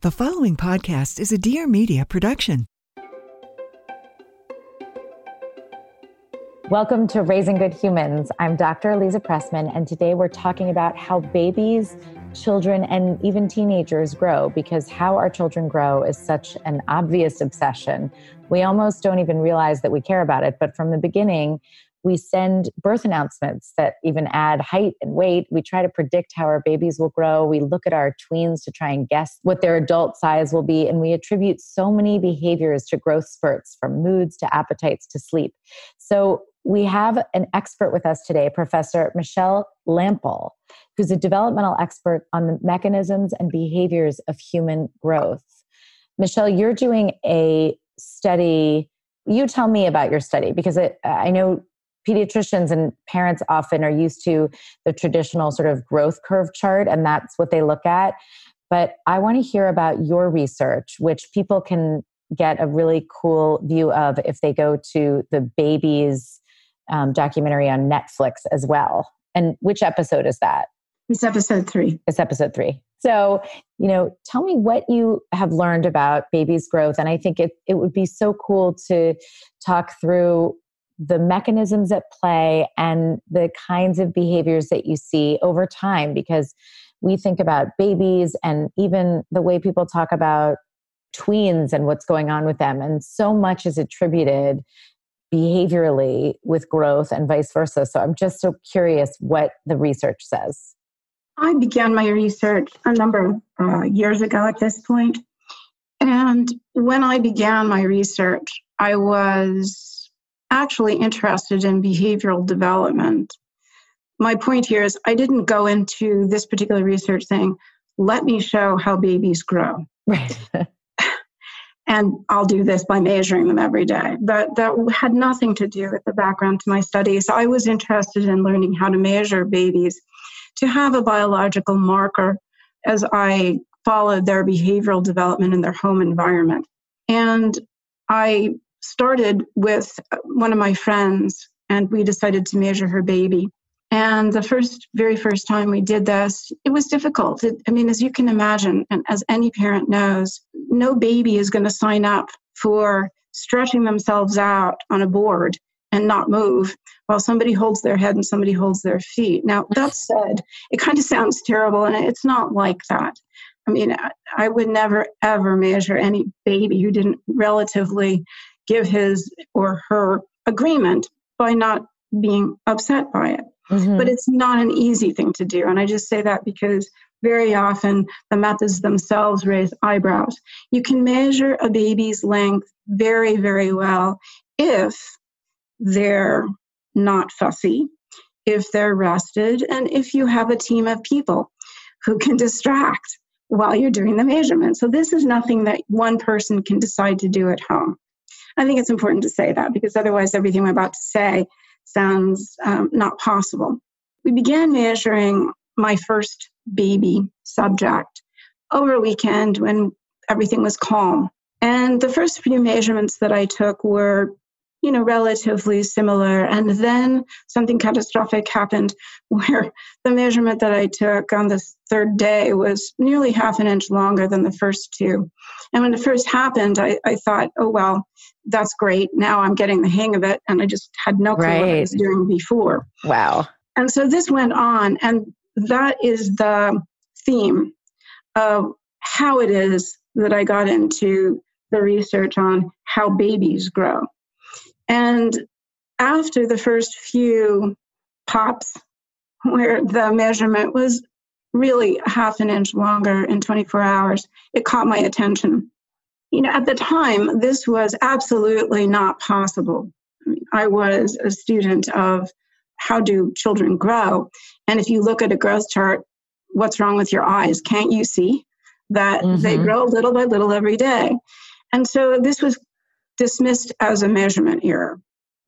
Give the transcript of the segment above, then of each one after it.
The following podcast is a Dear Media production. Welcome to Raising Good Humans. I'm Dr. Aliza Pressman, and today we're talking about how babies, children, and even teenagers grow, because how our children grow is such an obvious obsession. We almost don't even realize that we care about it, but from the beginning, we send birth announcements that even add height and weight. We try to predict how our babies will grow. We look at our tweens to try and guess what their adult size will be. And we attribute so many behaviors to growth spurts, from moods to appetites to sleep. So we have an expert with us today, Professor Michelle Lampl, who's a developmental expert on the mechanisms and behaviors of human growth. Michelle, you're doing a study. You tell me about your study, because I know pediatricians and parents often are used to the traditional sort of growth curve chart, and that's what they look at. But I want to hear about your research, which people can get a really cool view of if they go to the Babies documentary on Netflix as well. And which episode is that? It's episode 3. It's episode 3. So, tell me what you have learned about babies' growth. And I think it would be so cool to talk through the mechanisms at play and the kinds of behaviors that you see over time, because we think about babies and even the way people talk about tweens and what's going on with them. And so much is attributed behaviorally with growth and vice versa. So I'm just so curious what the research says. I began my research a number of years ago at this point. And when I began my research, I was actually interested in behavioral development. My point here is I didn't go into this particular research saying, let me show how babies grow. Right. And I'll do this by measuring them every day. But that had nothing to do with the background to my studies. I was interested in learning how to measure babies, to have a biological marker as I followed their behavioral development in their home environment. And I started with one of my friends, and we decided to measure her baby. And the very first time we did this, it was difficult. As you can imagine, and as any parent knows, no baby is going to sign up for stretching themselves out on a board and not move while somebody holds their head and somebody holds their feet. Now, that said, it kind of sounds terrible, and it's not like that. I would never, ever measure any baby who didn't relatively give his or her agreement by not being upset by it. Mm-hmm. But it's not an easy thing to do. And I just say that because very often the methods themselves raise eyebrows. You can measure a baby's length very, very well if they're not fussy, if they're rested, and if you have a team of people who can distract while you're doing the measurement. So this is nothing that one person can decide to do at home. I think it's important to say that, because otherwise everything I'm about to say sounds not possible. We began measuring my first baby subject over a weekend when everything was calm. And the first few measurements that I took were, relatively similar. And then something catastrophic happened where the measurement that I took on the third day was nearly half an inch longer than the first two. And when it first happened, I thought, oh, well, that's great. Now I'm getting the hang of it. And I just had no clue what I was doing before. Wow. And so this went on. And that is the theme of how it is that I got into the research on how babies grow. And after the first few pops, where the measurement was really half an inch longer in 24 hours, it caught my attention. You know, at the time, this was absolutely not possible. I mean, I was a student of how do children grow? And if you look at a growth chart, what's wrong with your eyes? Can't you see that they grow little by little every day? And so this was dismissed as a measurement error.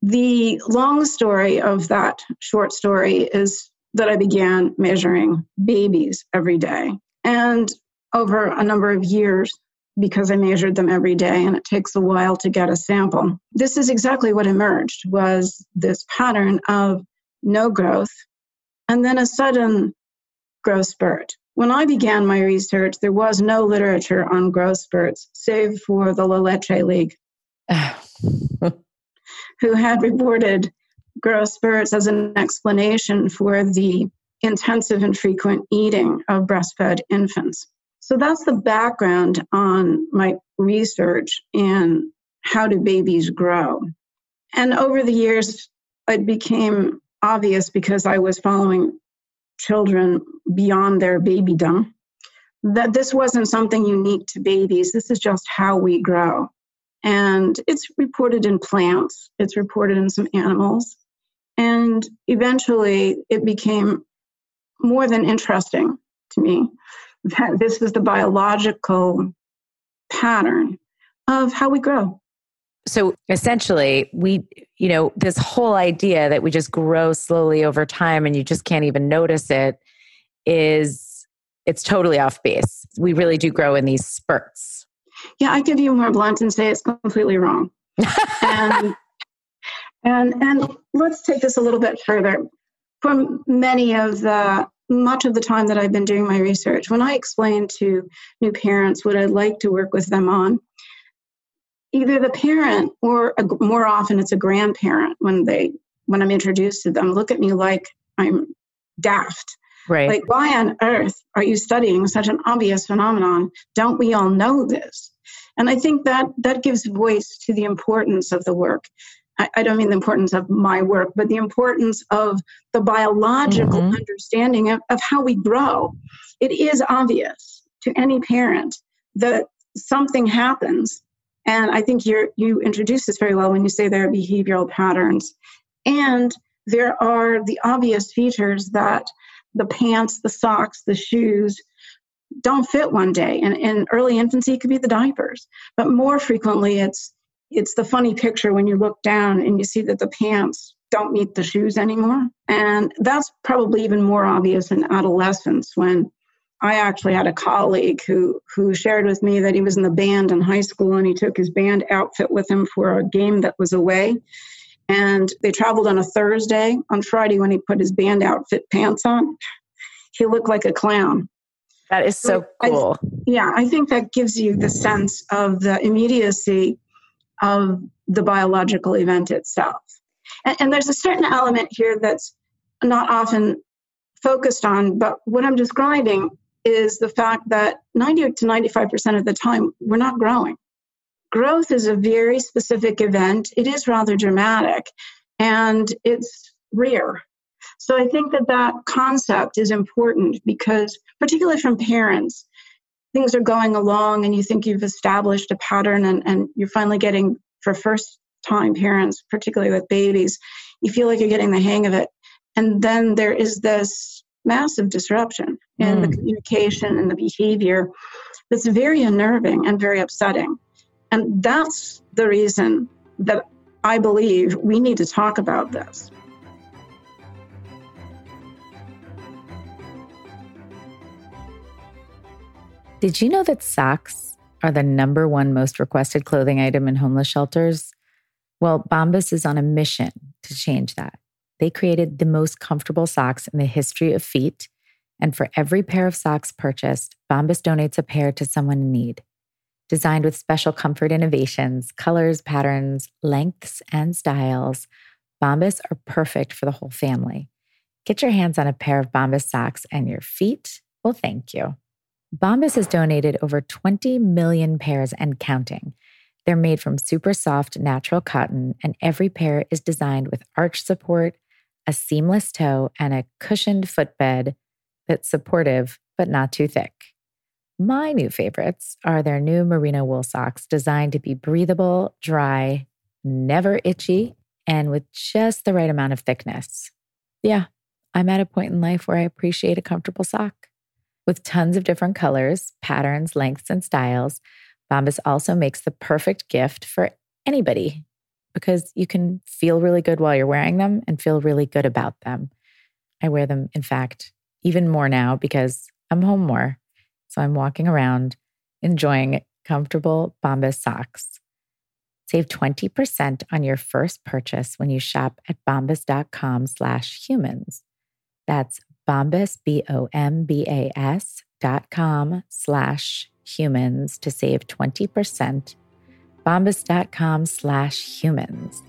The long story of that short story is that I began measuring babies every day. And over a number of years, because I measured them every day, and it takes a while to get a sample, this is exactly what emerged, was this pattern of no growth and then a sudden growth spurt. When I began my research, there was no literature on growth spurts, save for the La Leche League, who had reported growth spurts as an explanation for the intensive and frequent eating of breastfed infants. So that's the background on my research in how do babies grow. And over the years, it became obvious, because I was following children beyond their babydom, that this wasn't something unique to babies. This is just how we grow. And it's reported in plants. It's reported in some animals. And eventually, it became more than interesting to me that this was the biological pattern of how we grow. So essentially, we, you know, this whole idea that we just grow slowly over time and you just can't even notice it is, it's totally off base. We really do grow in these spurts. Yeah, I could be more blunt and say it's completely wrong. and let's take this a little bit further. From much of the time that I've been doing my research, when I explain to new parents what I'd like to work with them on, either the parent or more often it's a grandparent when I'm introduced to them, look at me like I'm daft. Right. Like, why on earth are you studying such an obvious phenomenon? Don't we all know this? And I think that gives voice to the importance of the work. I don't mean the importance of my work, but the importance of the biological understanding of how we grow. It is obvious to any parent that something happens. And I think you introduce this very well when you say there are behavioral patterns. And there are the obvious features that the pants, the socks, the shoes don't fit one day. And in early infancy, it could be the diapers. But more frequently, it's the funny picture when you look down and you see that the pants don't meet the shoes anymore. And that's probably even more obvious in adolescence, when I actually had a colleague who shared with me that he was in the band in high school and he took his band outfit with him for a game that was away. And they traveled on a Thursday. On Friday, when he put his band outfit pants on, he looked like a clown. That is so cool. I think that gives you the sense of the immediacy of the biological event itself. And there's a certain element here that's not often focused on, but what I'm describing is the fact that 90 to 95% of the time, we're not growing. Growth is a very specific event. It is rather dramatic, and it's rare. So I think that concept is important, because particularly from parents, things are going along and you think you've established a pattern, and you're finally getting, for first-time parents, particularly with babies, you feel like you're getting the hang of it. And then there is this massive disruption in the communication and the behavior that's very unnerving and very upsetting. And that's the reason that I believe we need to talk about this. Did you know that socks are the #1 most requested clothing item in homeless shelters? Well, Bombas is on a mission to change that. They created the most comfortable socks in the history of feet. And for every pair of socks purchased, Bombas donates a pair to someone in need. Designed with special comfort innovations, colors, patterns, lengths, and styles, Bombas are perfect for the whole family. Get your hands on a pair of Bombas socks and your feet will thank you. Bombas has donated over 20 million pairs and counting. They're made from super soft natural cotton, and every pair is designed with arch support, a seamless toe, and a cushioned footbed that's supportive but not too thick. My new favorites are their new merino wool socks designed to be breathable, dry, never itchy, and with just the right amount of thickness. Yeah, I'm at a point in life where I appreciate a comfortable sock. With tons of different colors, patterns, lengths, and styles, Bombas also makes the perfect gift for anybody because you can feel really good while you're wearing them and feel really good about them. I wear them, in fact, even more now because I'm home more. So I'm walking around enjoying comfortable Bombas socks. Save 20% on your first purchase when you shop at bombas.com/humans. That's Bombas, bombas.com/humans to save 20%. Bombas.com/humans.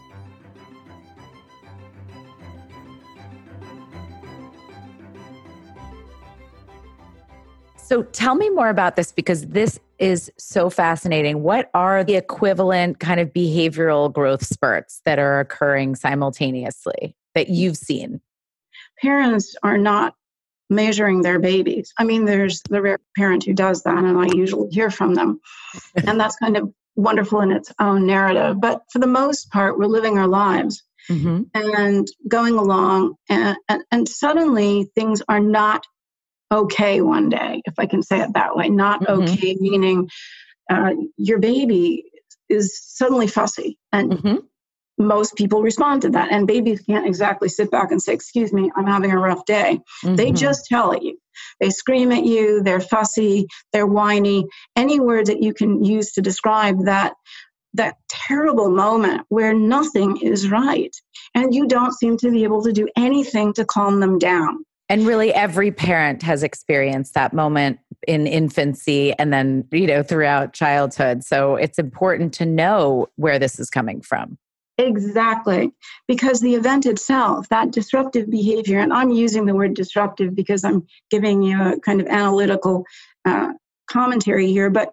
So tell me more about this because this is so fascinating. What are the equivalent kind of behavioral growth spurts that are occurring simultaneously that you've seen? Parents are not measuring their babies. I mean, there's the rare parent who does that, and I usually hear from them. And that's kind of wonderful in its own narrative. But for the most part, we're living our lives mm-hmm. and going along, and suddenly things are not okay one day, if I can say it that way. Not mm-hmm. okay, meaning your baby is suddenly fussy. And mm-hmm. most people respond to that. And babies can't exactly sit back and say, excuse me, I'm having a rough day. Mm-hmm. They just yell at you. They scream at you. They're fussy. They're whiny. Any word that you can use to describe that terrible moment where nothing is right. And you don't seem to be able to do anything to calm them down. And really every parent has experienced that moment in infancy and then, throughout childhood. So it's important to know where this is coming from. Exactly. Because the event itself, that disruptive behavior, and I'm using the word disruptive because I'm giving you a kind of analytical commentary here, but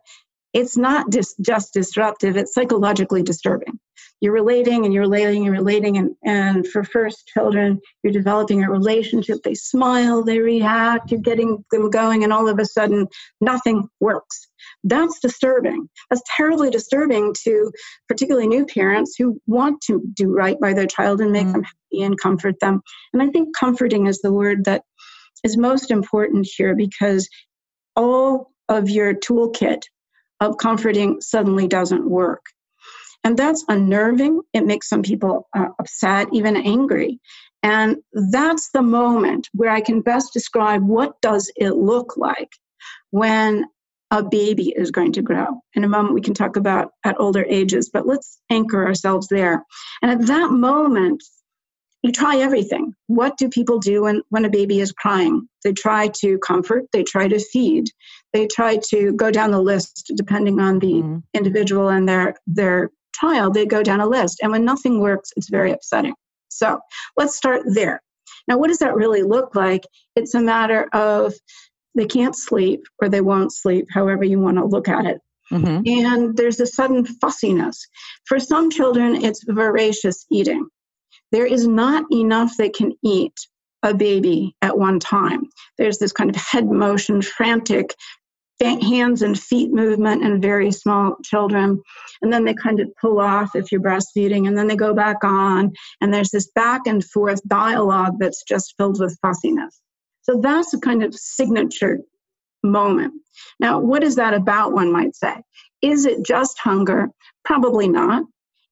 it's not just disruptive. It's psychologically disturbing. You're relating and you're relating and relating. And for first children, you're developing a relationship. They smile, they react, you're getting them going. And all of a sudden, nothing works. That's disturbing. That's terribly disturbing to particularly new parents who want to do right by their child and make them happy and comfort them. And I think comforting is the word that is most important here because all of your toolkit of comforting suddenly doesn't work. And that's unnerving. It makes some people upset, even angry. And that's the moment where I can best describe what does it look like when a baby is going to grow. In a moment, we can talk about at older ages, but let's anchor ourselves there. And at that moment, you try everything. What do people do when a baby is crying? They try to comfort. They try to feed. They try to go down the list, depending on the individual and their child. They go down a list. And when nothing works, it's very upsetting. So let's start there. Now, what does that really look like? It's a matter of they can't sleep or they won't sleep, however you want to look at it. Mm-hmm. And there's a sudden fussiness. For some children, it's voracious eating. There is not enough that can eat a baby at one time. There's this kind of head motion, frantic hands and feet movement in very small children. And then they kind of pull off if you're breastfeeding, and then they go back on. And there's this back and forth dialogue that's just filled with fussiness. So that's a kind of signature moment. Now, what is that about, one might say? Is it just hunger? Probably not.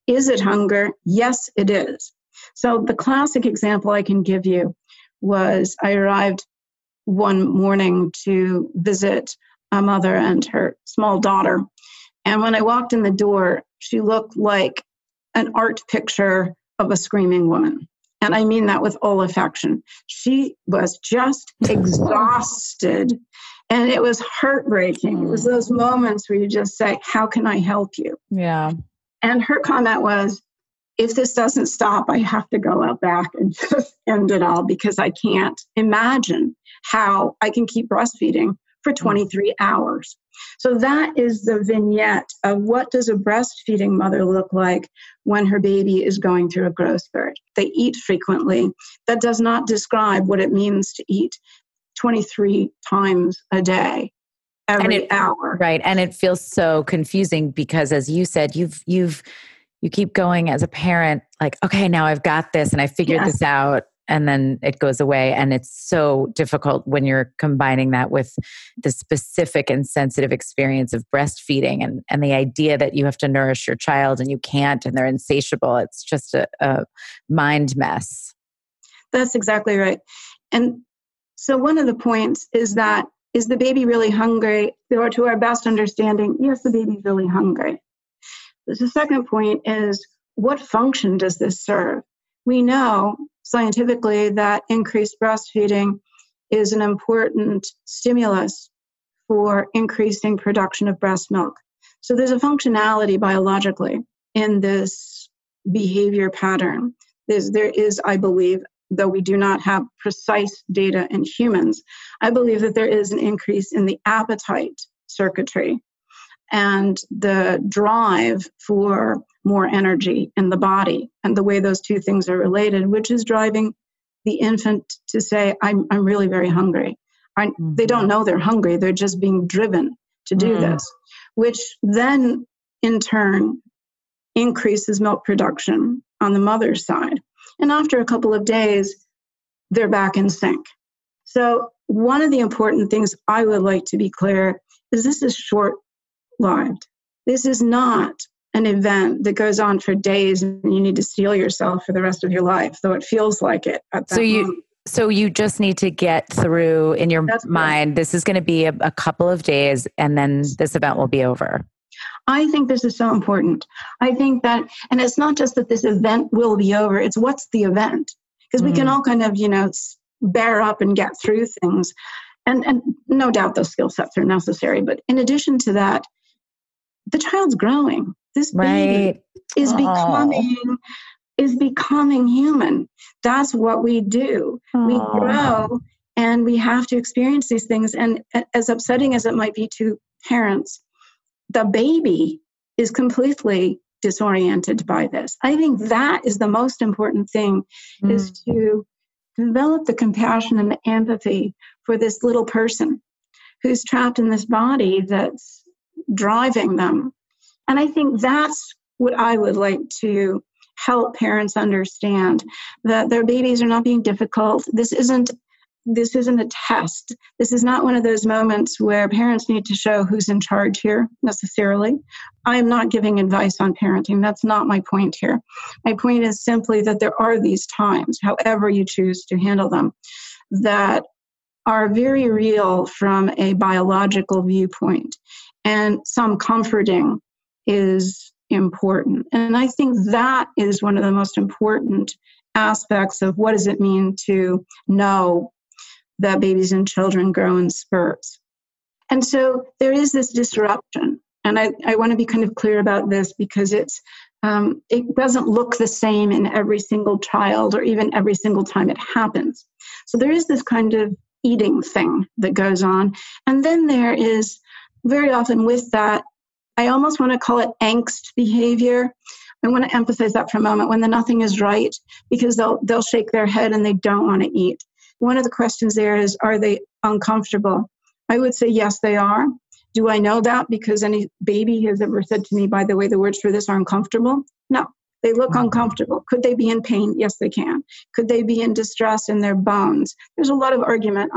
Is it hunger? Yes, it is. So the classic example I can give you was I arrived one morning to visit a mother and her small daughter. And when I walked in the door, she looked like an art picture of a screaming woman. And I mean that with all affection. She was just exhausted. And it was heartbreaking. It was those moments where you just say, how can I help you? Yeah. And her comment was, if this doesn't stop, I have to go out back and just end it all, because I can't imagine how I can keep breastfeeding for 23 hours. So that is the vignette of what does a breastfeeding mother look like when her baby is going through a growth spurt. They eat frequently. That does not describe what it means to eat 23 times a day, every hour. Right. And it feels so confusing because, as you said, you keep going as a parent, like, okay, now I've got this and I figured this out. And then it goes away. And it's so difficult when you're combining that with the specific and sensitive experience of breastfeeding and the idea that you have to nourish your child and you can't, and they're insatiable. It's just a mind mess. That's exactly right. And so one of the points is that, is the baby really hungry? Or to our best understanding, yes, the baby's really hungry. The second point is, what function does this serve? We know scientifically that increased breastfeeding is an important stimulus for increasing production of breast milk. So there's a functionality biologically in this behavior pattern. There is, I believe, though we do not have precise data in humans, I believe that there is an increase in the appetite circuitry and the drive for more energy in the body, and the way those two things are related, which is driving the infant to say, I'm really very hungry. They don't know they're hungry. They're just being driven to do this, which then in turn increases milk production on the mother's side. And after a couple of days, they're back in sync. So one of the important things I would like to be clear is this is short-lived. This is not an event that goes on for days and you need to steel yourself for the rest of your life, though it feels like it at that moment. So you just need to get through in your mind, this is going to be a couple of days and then this event will be over. I think this is so important. I think that, and it's not just that this event will be over, it's what's the event? Because we can all kind of, bear up and get through things. And no doubt those skill sets are necessary. But in addition to that, the child's growing. This baby is becoming human. That's what we do. Aww. We grow and we have to experience these things. And as upsetting as it might be to parents, the baby is completely disoriented by this. I think that is the most important thing, is to develop the compassion and the empathy for this little person who's trapped in this body that's driving them. And I think that's what I would like to help parents understand, that their babies are not being difficult. This isn't a test. This is not one of those moments where parents need to show who's in charge here necessarily. I am not giving advice on parenting. That's not my point here. My point is simply that there are these times, however you choose to handle them, that are very real from a biological viewpoint, and some comforting is important. And I think that is one of the most important aspects of what does it mean to know that babies and children grow in spurts. And so there is this disruption. And I want to be kind of clear about this, because it doesn't look the same in every single child or even every single time it happens. So there is this kind of eating thing that goes on. And then there is very often with that, I almost want to call it angst behavior. I want to emphasize that for a moment, when the nothing is right, because they'll shake their head and they don't want to eat. One of the questions there is, are they uncomfortable? I would say, yes, they are. Do I know that because any baby has ever said to me, by the way, the words for this are uncomfortable? No, they look uncomfortable. Could they be in pain? Yes, they can. Could they be in distress in their bones? There's a lot of argument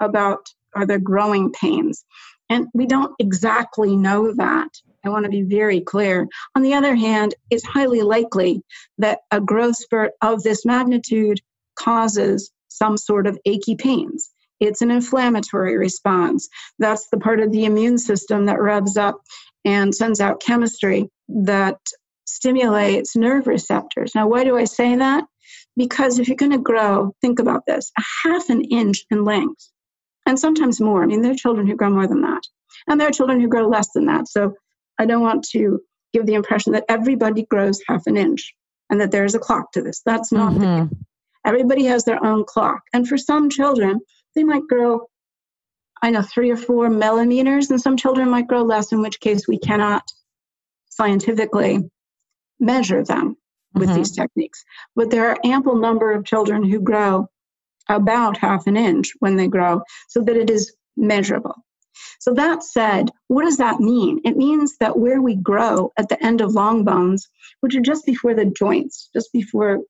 about, are there growing pains? And we don't exactly know that. I want to be very clear. On the other hand, it's highly likely that a growth spurt of this magnitude causes some sort of achy pains. It's an inflammatory response. That's the part of the immune system that revs up and sends out chemistry that stimulates nerve receptors. Now, why do I say that? Because if you're going to grow, think about this, a half an inch in length, and sometimes more. I mean, there are children who grow more than that, and there are children who grow less than that. So I don't want to give the impression that everybody grows half an inch. and that there's a clock to this. That's not the case. Everybody has their own clock. And for some children, they might grow, 3 or 4 millimeters, and some children might grow less, in which case we cannot scientifically measure them with these techniques. But there are ample number of children who grow about 1/2 inch when they grow, so that it is measurable. So that said, what does that mean? It means that where we grow at the end of long bones, which are just before the joints, just before,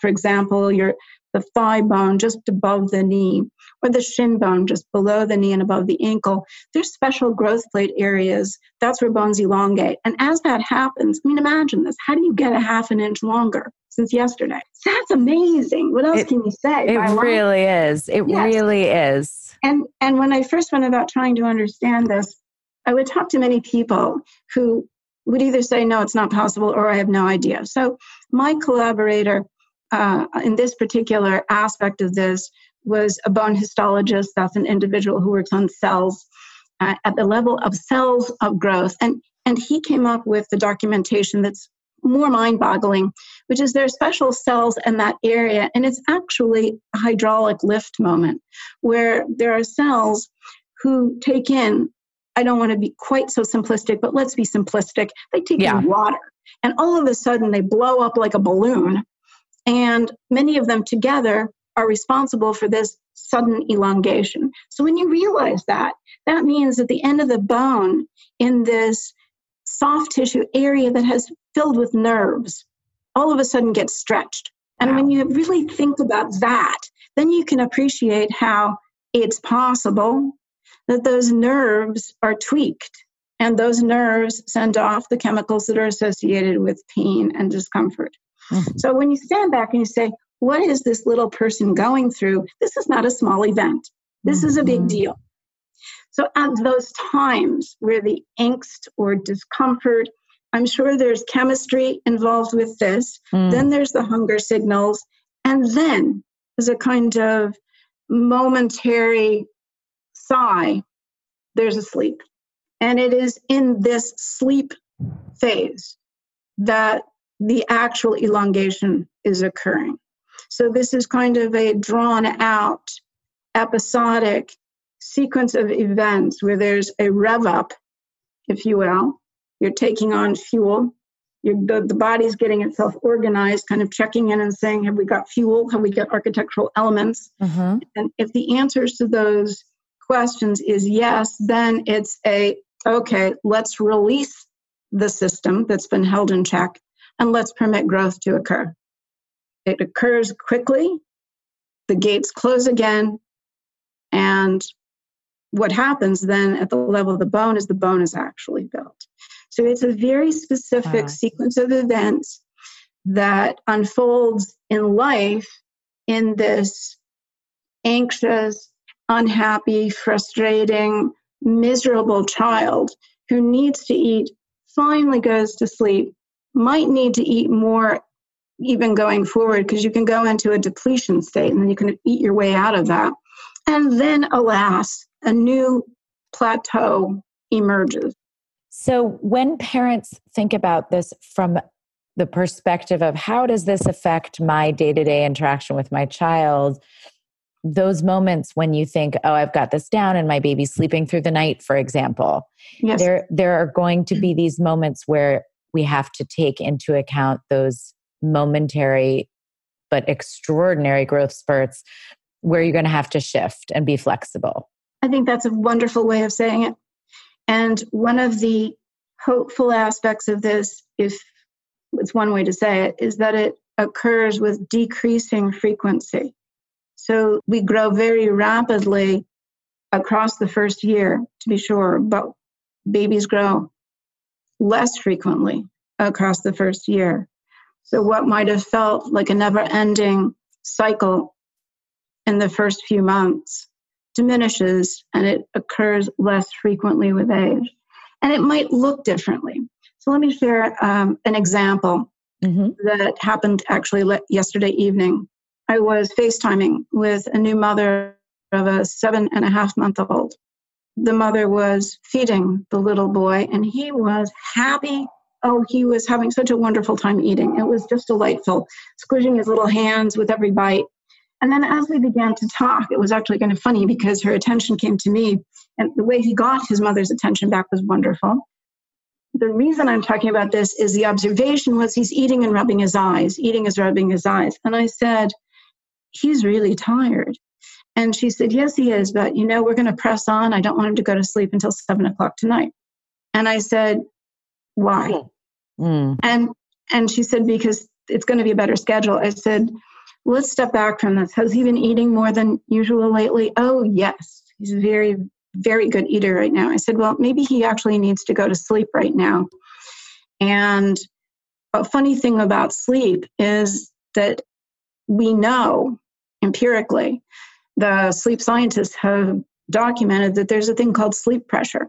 for example, the thigh bone just above the knee, or the shin bone just below the knee and above the ankle, there's special growth plate areas. That's where bones elongate. And as that happens, imagine this. How do you get 1/2 inch longer since yesterday? That's amazing. What else can you say? It really is. It really is. And when I first went about trying to understand this, I would talk to many people who would either say, no, it's not possible, or I have no idea. So my collaborator, in this particular aspect of this, was a bone histologist. That's an individual who works on cells at the level of cells of growth. And he came up with the documentation that's more mind-boggling, which is there are special cells in that area. And it's actually a hydraulic lift moment where there are cells who take in, I don't want to be quite so simplistic, but let's be simplistic. They take in water, and all of a sudden they blow up like a balloon. And many of them together are responsible for this sudden elongation. So when you realize that, that means at the end of the bone in this soft tissue area that has filled with nerves, all of a sudden gets stretched. And when you really think about that, then you can appreciate how it's possible that those nerves are tweaked, and those nerves send off the chemicals that are associated with pain and discomfort. So when you stand back and you say, what is this little person going through? This is not a small event. This is a big deal. So at those times where the angst or discomfort, I'm sure there's chemistry involved with this. Then there's the hunger signals. And then there's a kind of momentary sigh. There's a sleep. And it is in this sleep phase that the actual elongation is occurring. So this is kind of a drawn out episodic sequence of events where there's a rev up, if you will. You're taking on fuel. The body's getting itself organized, kind of checking in and saying, have we got fuel? Have we got architectural elements? And if the answers to those questions is yes, then it's okay, let's release the system that's been held in check, and let's permit growth to occur. It occurs quickly, the gates close again, and what happens then at the level of the bone is the bone is actually built. So it's a very specific sequence of events that unfolds in life in this anxious, unhappy, frustrating, miserable child who needs to eat, finally goes to sleep, might need to eat more even going forward, because you can go into a depletion state and then you can eat your way out of that. And then, alas, a new plateau emerges. So when parents think about this from the perspective of how does this affect my day-to-day interaction with my child, those moments when you think, oh, I've got this down and my baby's sleeping through the night, for example, there are going to be these moments where we have to take into account those momentary but extraordinary growth spurts where you're going to have to shift and be flexible. I think that's a wonderful way of saying it. And one of the hopeful aspects of this, if it's one way to say it, is that it occurs with decreasing frequency. So we grow very rapidly across the first year, to be sure, but babies grow less frequently across the first year. So what might have felt like a never-ending cycle in the first few months diminishes, and it occurs less frequently with age. And it might look differently. So let me share an example that happened actually yesterday evening. I was FaceTiming with a new mother of a 7.5-month-old. The mother was feeding the little boy, and he was happy Oh, he was having such a wonderful time eating. It was just delightful, squishing his little hands with every bite. And then as we began to talk, it was actually kind of funny because her attention came to me, and the way he got his mother's attention back was wonderful. The reason I'm talking about this is the observation was he's eating and rubbing his eyes, eating and rubbing his eyes. And I said, he's really tired. And she said, yes, he is, but you know, we're going to press on. I don't want him to go to sleep until 7 o'clock tonight. And I said, why? Mm. And she said, because it's going to be a better schedule. I said, let's step back from this. Has he been eating more than usual lately? Oh, yes. He's a very, very good eater right now. I said, well, maybe he actually needs to go to sleep right now. And a funny thing about sleep is that we know empirically, the sleep scientists have documented that there's a thing called sleep pressure.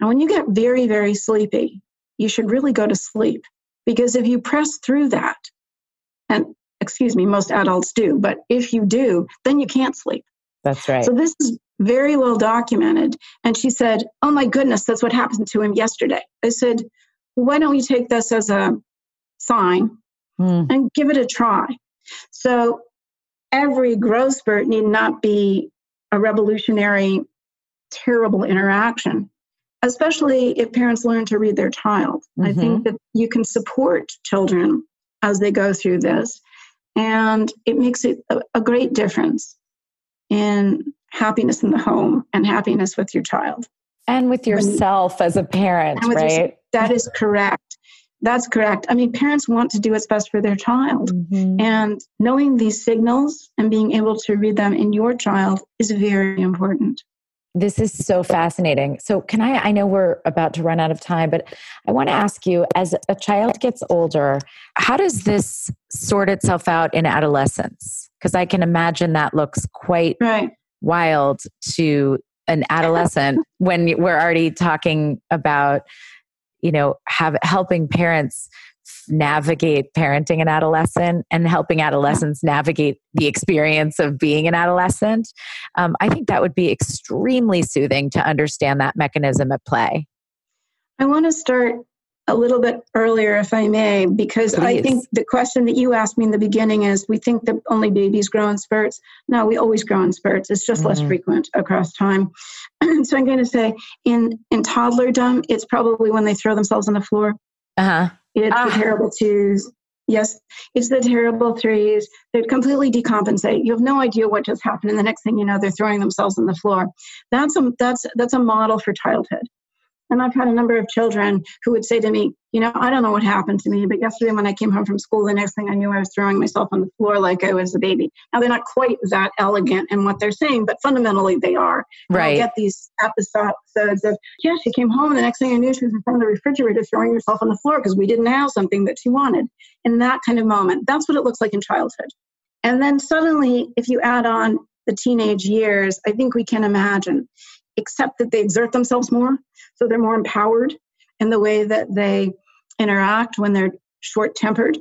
And when you get very, very sleepy, you should really go to sleep, because if you press through that, and excuse me, most adults do, but if you do, then you can't sleep. That's right. So this is very well documented. And she said, oh my goodness, that's what happened to him yesterday. I said, why don't we take this as a sign and give it a try? So every growth spurt need not be a revolutionary, terrible interaction, especially if parents learn to read their child. Mm-hmm. I think that you can support children as they go through this, and it makes a great difference in happiness in the home and happiness with your child. And with yourself as a parent, right? That is correct. That's correct. I mean, parents want to do what's best for their child. Mm-hmm. And knowing these signals and being able to read them in your child is very important. This is so fascinating. So can I know we're about to run out of time, but I want to ask you, as a child gets older, how does this sort itself out in adolescence? Because I can imagine that looks quite wild to an adolescent when we're already talking about, you know, helping parents navigate parenting an adolescent and helping adolescents navigate the experience of being an adolescent. I think that would be extremely soothing to understand that mechanism at play. I want to start a little bit earlier, if I may, because please. I think the question that you asked me in the beginning is, we think that only babies grow in spurts. No, we always grow in spurts. It's just less frequent across time. So I'm going to say in toddlerdom, it's probably when they throw themselves on the floor. It's the terrible twos. Yes, it's the terrible threes. They completely decompensate. You have no idea what just happened. And the next thing you know, they're throwing themselves on the floor. That's a model for childhood. And I've had a number of children who would say to me, you know, I don't know what happened to me, but yesterday when I came home from school, the next thing I knew, I was throwing myself on the floor like I was a baby. Now, they're not quite that elegant in what they're saying, but fundamentally they are. Right. I get these episodes of, yeah, she came home and the next thing I knew, she was in front of the refrigerator throwing herself on the floor because we didn't have something that she wanted. In that kind of moment, that's what it looks like in childhood. And then suddenly, if you add on the teenage years, I think we can imagine, except that they exert themselves more. So they're more empowered in the way that they interact when they're short-tempered.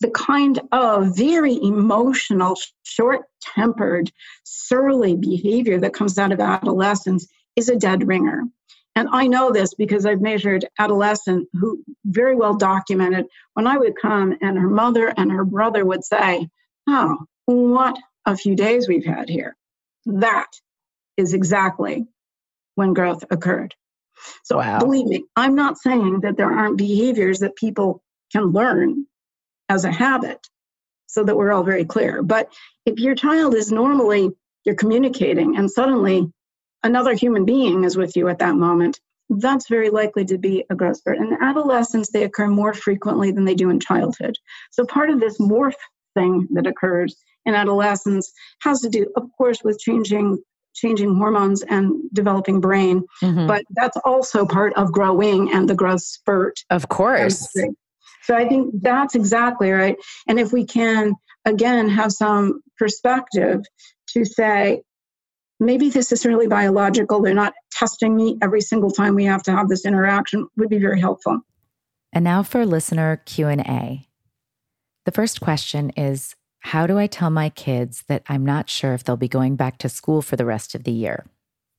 The kind of very emotional, short-tempered, surly behavior that comes out of adolescence is a dead ringer. And I know this because I've measured adolescent who very well documented when I would come and her mother and her brother would say, oh, what a few days we've had here. That is exactly when growth occurred. So believe me, I'm not saying that there aren't behaviors that people can learn as a habit, so that we're all very clear. But if your child is normally, you're communicating and suddenly another human being is with you at that moment, that's very likely to be a growth spurt. In adolescence, they occur more frequently than they do in childhood. So part of this morph thing that occurs in adolescence has to do, of course, with changing hormones and developing brain, but that's also part of growing and the growth spurt. Of course. So I think that's exactly right. And if we can, again, have some perspective to say, maybe this is really biological, they're not testing me every single time we have to have this interaction, would be very helpful. And now for listener Q&A. The first question is, how do I tell my kids that I'm not sure if they'll be going back to school for the rest of the year?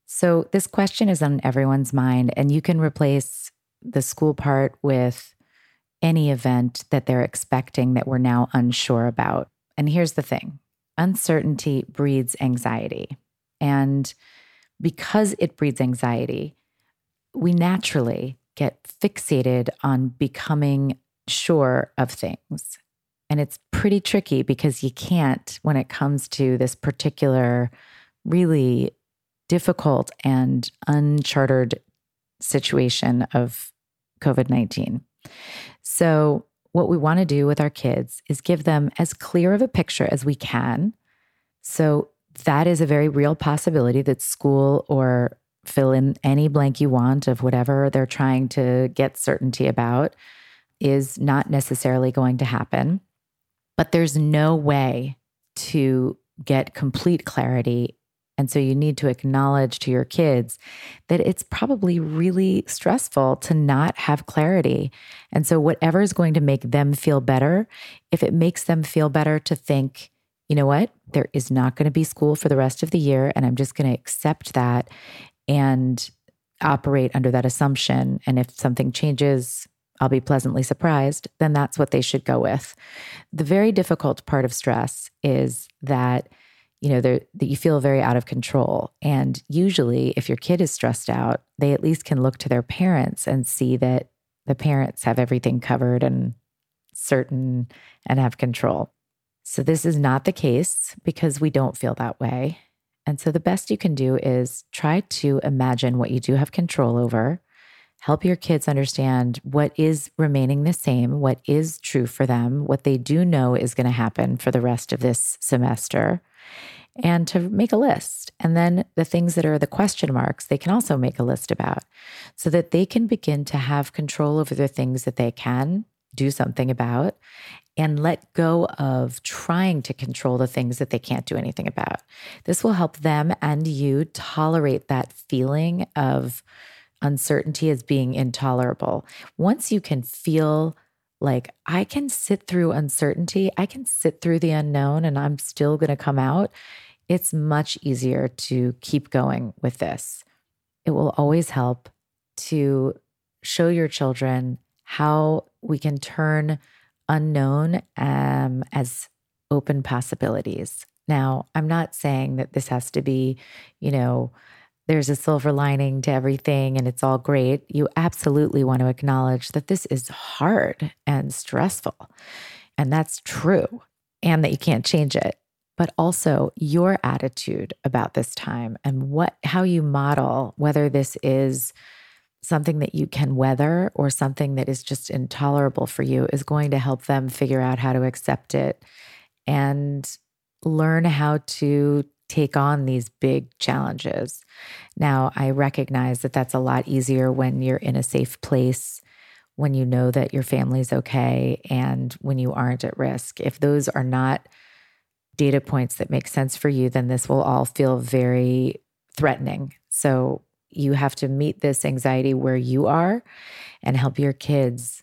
So this question is on everyone's mind, and you can replace the school part with any event that they're expecting that we're now unsure about. And here's the thing. Uncertainty breeds anxiety. And because it breeds anxiety, we naturally get fixated on becoming sure of things. And it's pretty tricky because you can't when it comes to this particular really difficult and uncharted situation of COVID-19. So what we want to do with our kids is give them as clear of a picture as we can. So that is a very real possibility that school or fill in any blank you want of whatever they're trying to get certainty about is not necessarily going to happen. But there's no way to get complete clarity. And so you need to acknowledge to your kids that it's probably really stressful to not have clarity. And so whatever is going to make them feel better, if it makes them feel better to think, you know what, there is not going to be school for the rest of the year, and I'm just going to accept that and operate under that assumption. And if something changes, I'll be pleasantly surprised, then that's what they should go with. The very difficult part of stress is that, you know, that you feel very out of control. And usually if your kid is stressed out, they at least can look to their parents and see that the parents have everything covered and certain and have control. So this is not the case because we don't feel that way. And so the best you can do is try to imagine what you do have control over, help your kids understand what is remaining the same, what is true for them, what they do know is going to happen for the rest of this semester, and to make a list. And then the things that are the question marks, they can also make a list about so that they can begin to have control over the things that they can do something about and let go of trying to control the things that they can't do anything about. This will help them and you tolerate that feeling of uncertainty as being intolerable. Once you can feel like, I can sit through uncertainty, I can sit through the unknown, and I'm still going to come out, it's much easier to keep going with this. It will always help to show your children how we can turn unknown as open possibilities. Now, I'm not saying that this has to be, you know, there's a silver lining to everything and it's all great. You absolutely want to acknowledge that this is hard and stressful, and that's true, and that you can't change it. But also your attitude about this time and how you model, whether this is something that you can weather or something that is just intolerable for you, is going to help them figure out how to accept it and learn how to take on these big challenges. Now, I recognize that that's a lot easier when you're in a safe place, when you know that your family's okay, and when you aren't at risk. If those are not data points that make sense for you, then this will all feel very threatening. So you have to meet this anxiety where you are and help your kids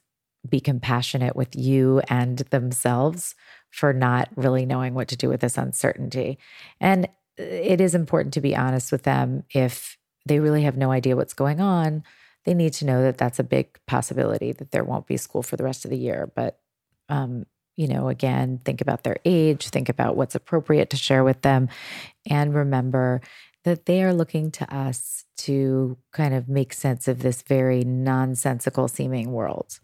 be compassionate with you and themselves for not really knowing what to do with this uncertainty. And it is important to be honest with them. If they really have no idea what's going on, they need to know that that's a big possibility, that there won't be school for the rest of the year. But, you know, again, think about their age, think about what's appropriate to share with them, and remember that they are looking to us to kind of make sense of this very nonsensical seeming world.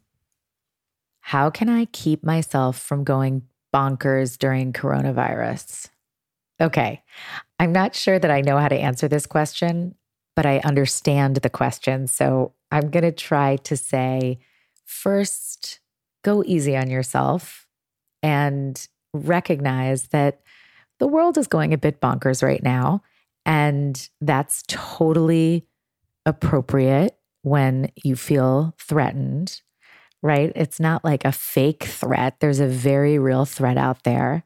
How can I keep myself from going bonkers during coronavirus? Okay, I'm not sure that I know how to answer this question, but I understand the question. So I'm going to try to say, first, go easy on yourself and recognize that the world is going a bit bonkers right now. And that's totally appropriate when you feel threatened, right? It's not like a fake threat. There's a very real threat out there.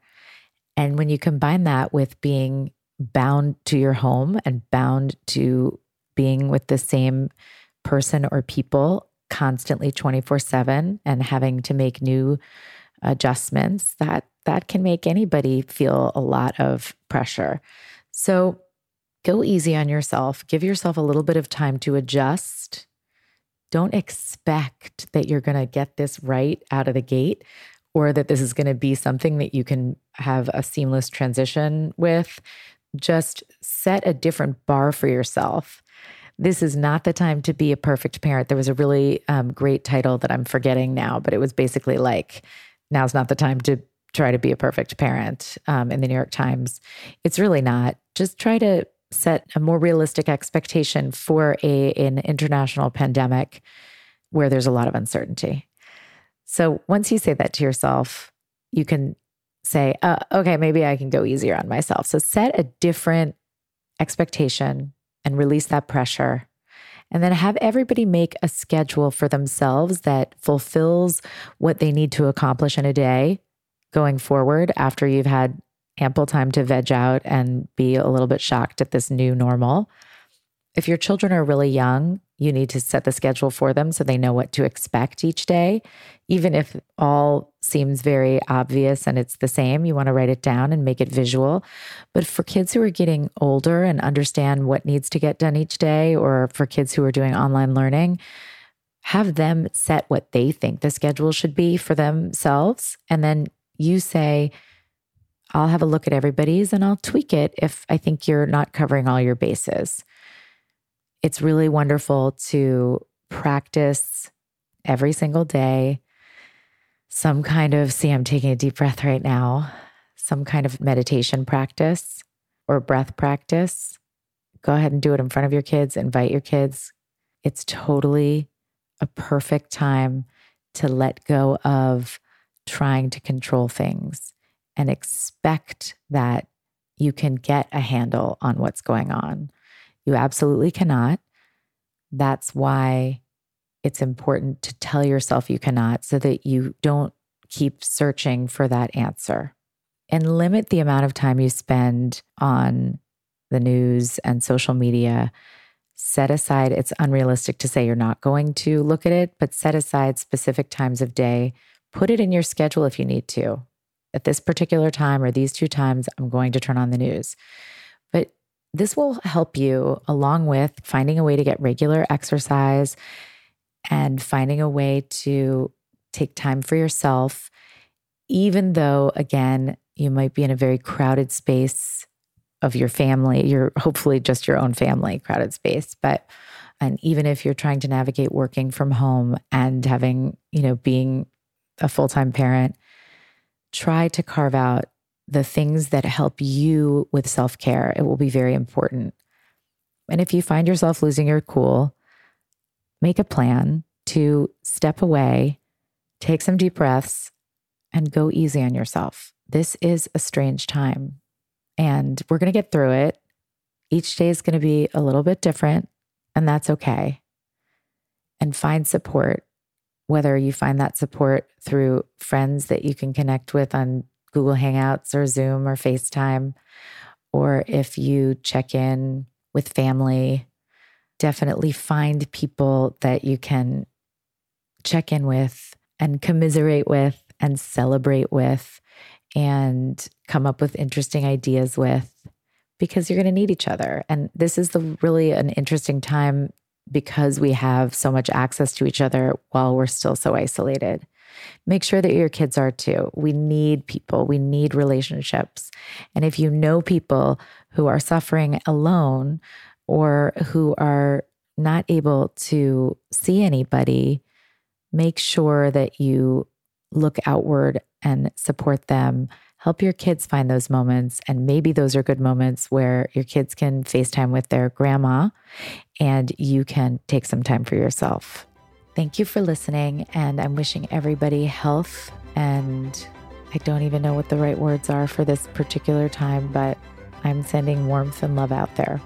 And when you combine that with being bound to your home and bound to being with the same person or people constantly 24/7 and having to make new adjustments, that can make anybody feel a lot of pressure. So go easy on yourself. Give yourself a little bit of time to adjust, don't expect that you're going to get this right out of the gate, or that this is going to be something that you can have a seamless transition with. Just set a different bar for yourself. This is not the time to be a perfect parent. There was a really great title that I'm forgetting now, but it was basically like, now's not the time to try to be a perfect parent, in the New York Times. It's really not. Just try to set a more realistic expectation for an international pandemic where there's a lot of uncertainty. So once you say that to yourself, you can say, okay, maybe I can go easier on myself. So set a different expectation and release that pressure. And then have everybody make a schedule for themselves that fulfills what they need to accomplish in a day going forward after you've had ample time to veg out and be a little bit shocked at this new normal. If your children are really young, you need to set the schedule for them so they know what to expect each day. Even if all seems very obvious and it's the same, you want to write it down and make it visual. But for kids who are getting older and understand what needs to get done each day, or for kids who are doing online learning, have them set what they think the schedule should be for themselves. And then you say, I'll have a look at everybody's and I'll tweak it if I think you're not covering all your bases. It's really wonderful to practice every single day some kind of, see, I'm taking a deep breath right now, some kind of meditation practice or breath practice. Go ahead and do it in front of your kids, invite your kids. It's totally a perfect time to let go of trying to control things and expect that you can get a handle on what's going on. You absolutely cannot. That's why it's important to tell yourself you cannot, so that you don't keep searching for that answer. And limit the amount of time you spend on the news and social media. Set aside, it's unrealistic to say you're not going to look at it, but set aside specific times of day. Put it in your schedule if you need to. At this particular time or these two times, I'm going to turn on the news. But this will help you, along with finding a way to get regular exercise and finding a way to take time for yourself, even though, again, you might be in a very crowded space of your family, your hopefully just your own family crowded space. And even if you're trying to navigate working from home and having, being a full-time parent, try to carve out the things that help you with self-care. It will be very important. And if you find yourself losing your cool, make a plan to step away, take some deep breaths, and go easy on yourself. This is a strange time, and we're going to get through it. Each day is going to be a little bit different, and that's okay. And find support, whether you find that support through friends that you can connect with on Google Hangouts or Zoom or FaceTime, or if you check in with family, definitely find people that you can check in with and commiserate with and celebrate with and come up with interesting ideas with, because you're going to need each other. And this is really an interesting time because we have so much access to each other while we're still so isolated. Make sure that your kids are too. We need people. We need relationships. And if you know people who are suffering alone or who are not able to see anybody, make sure that you look outward and support them. Help your kids find those moments. And maybe those are good moments where your kids can FaceTime with their grandma and you can take some time for yourself. Thank you for listening, and I'm wishing everybody health, and I don't even know what the right words are for this particular time, but I'm sending warmth and love out there.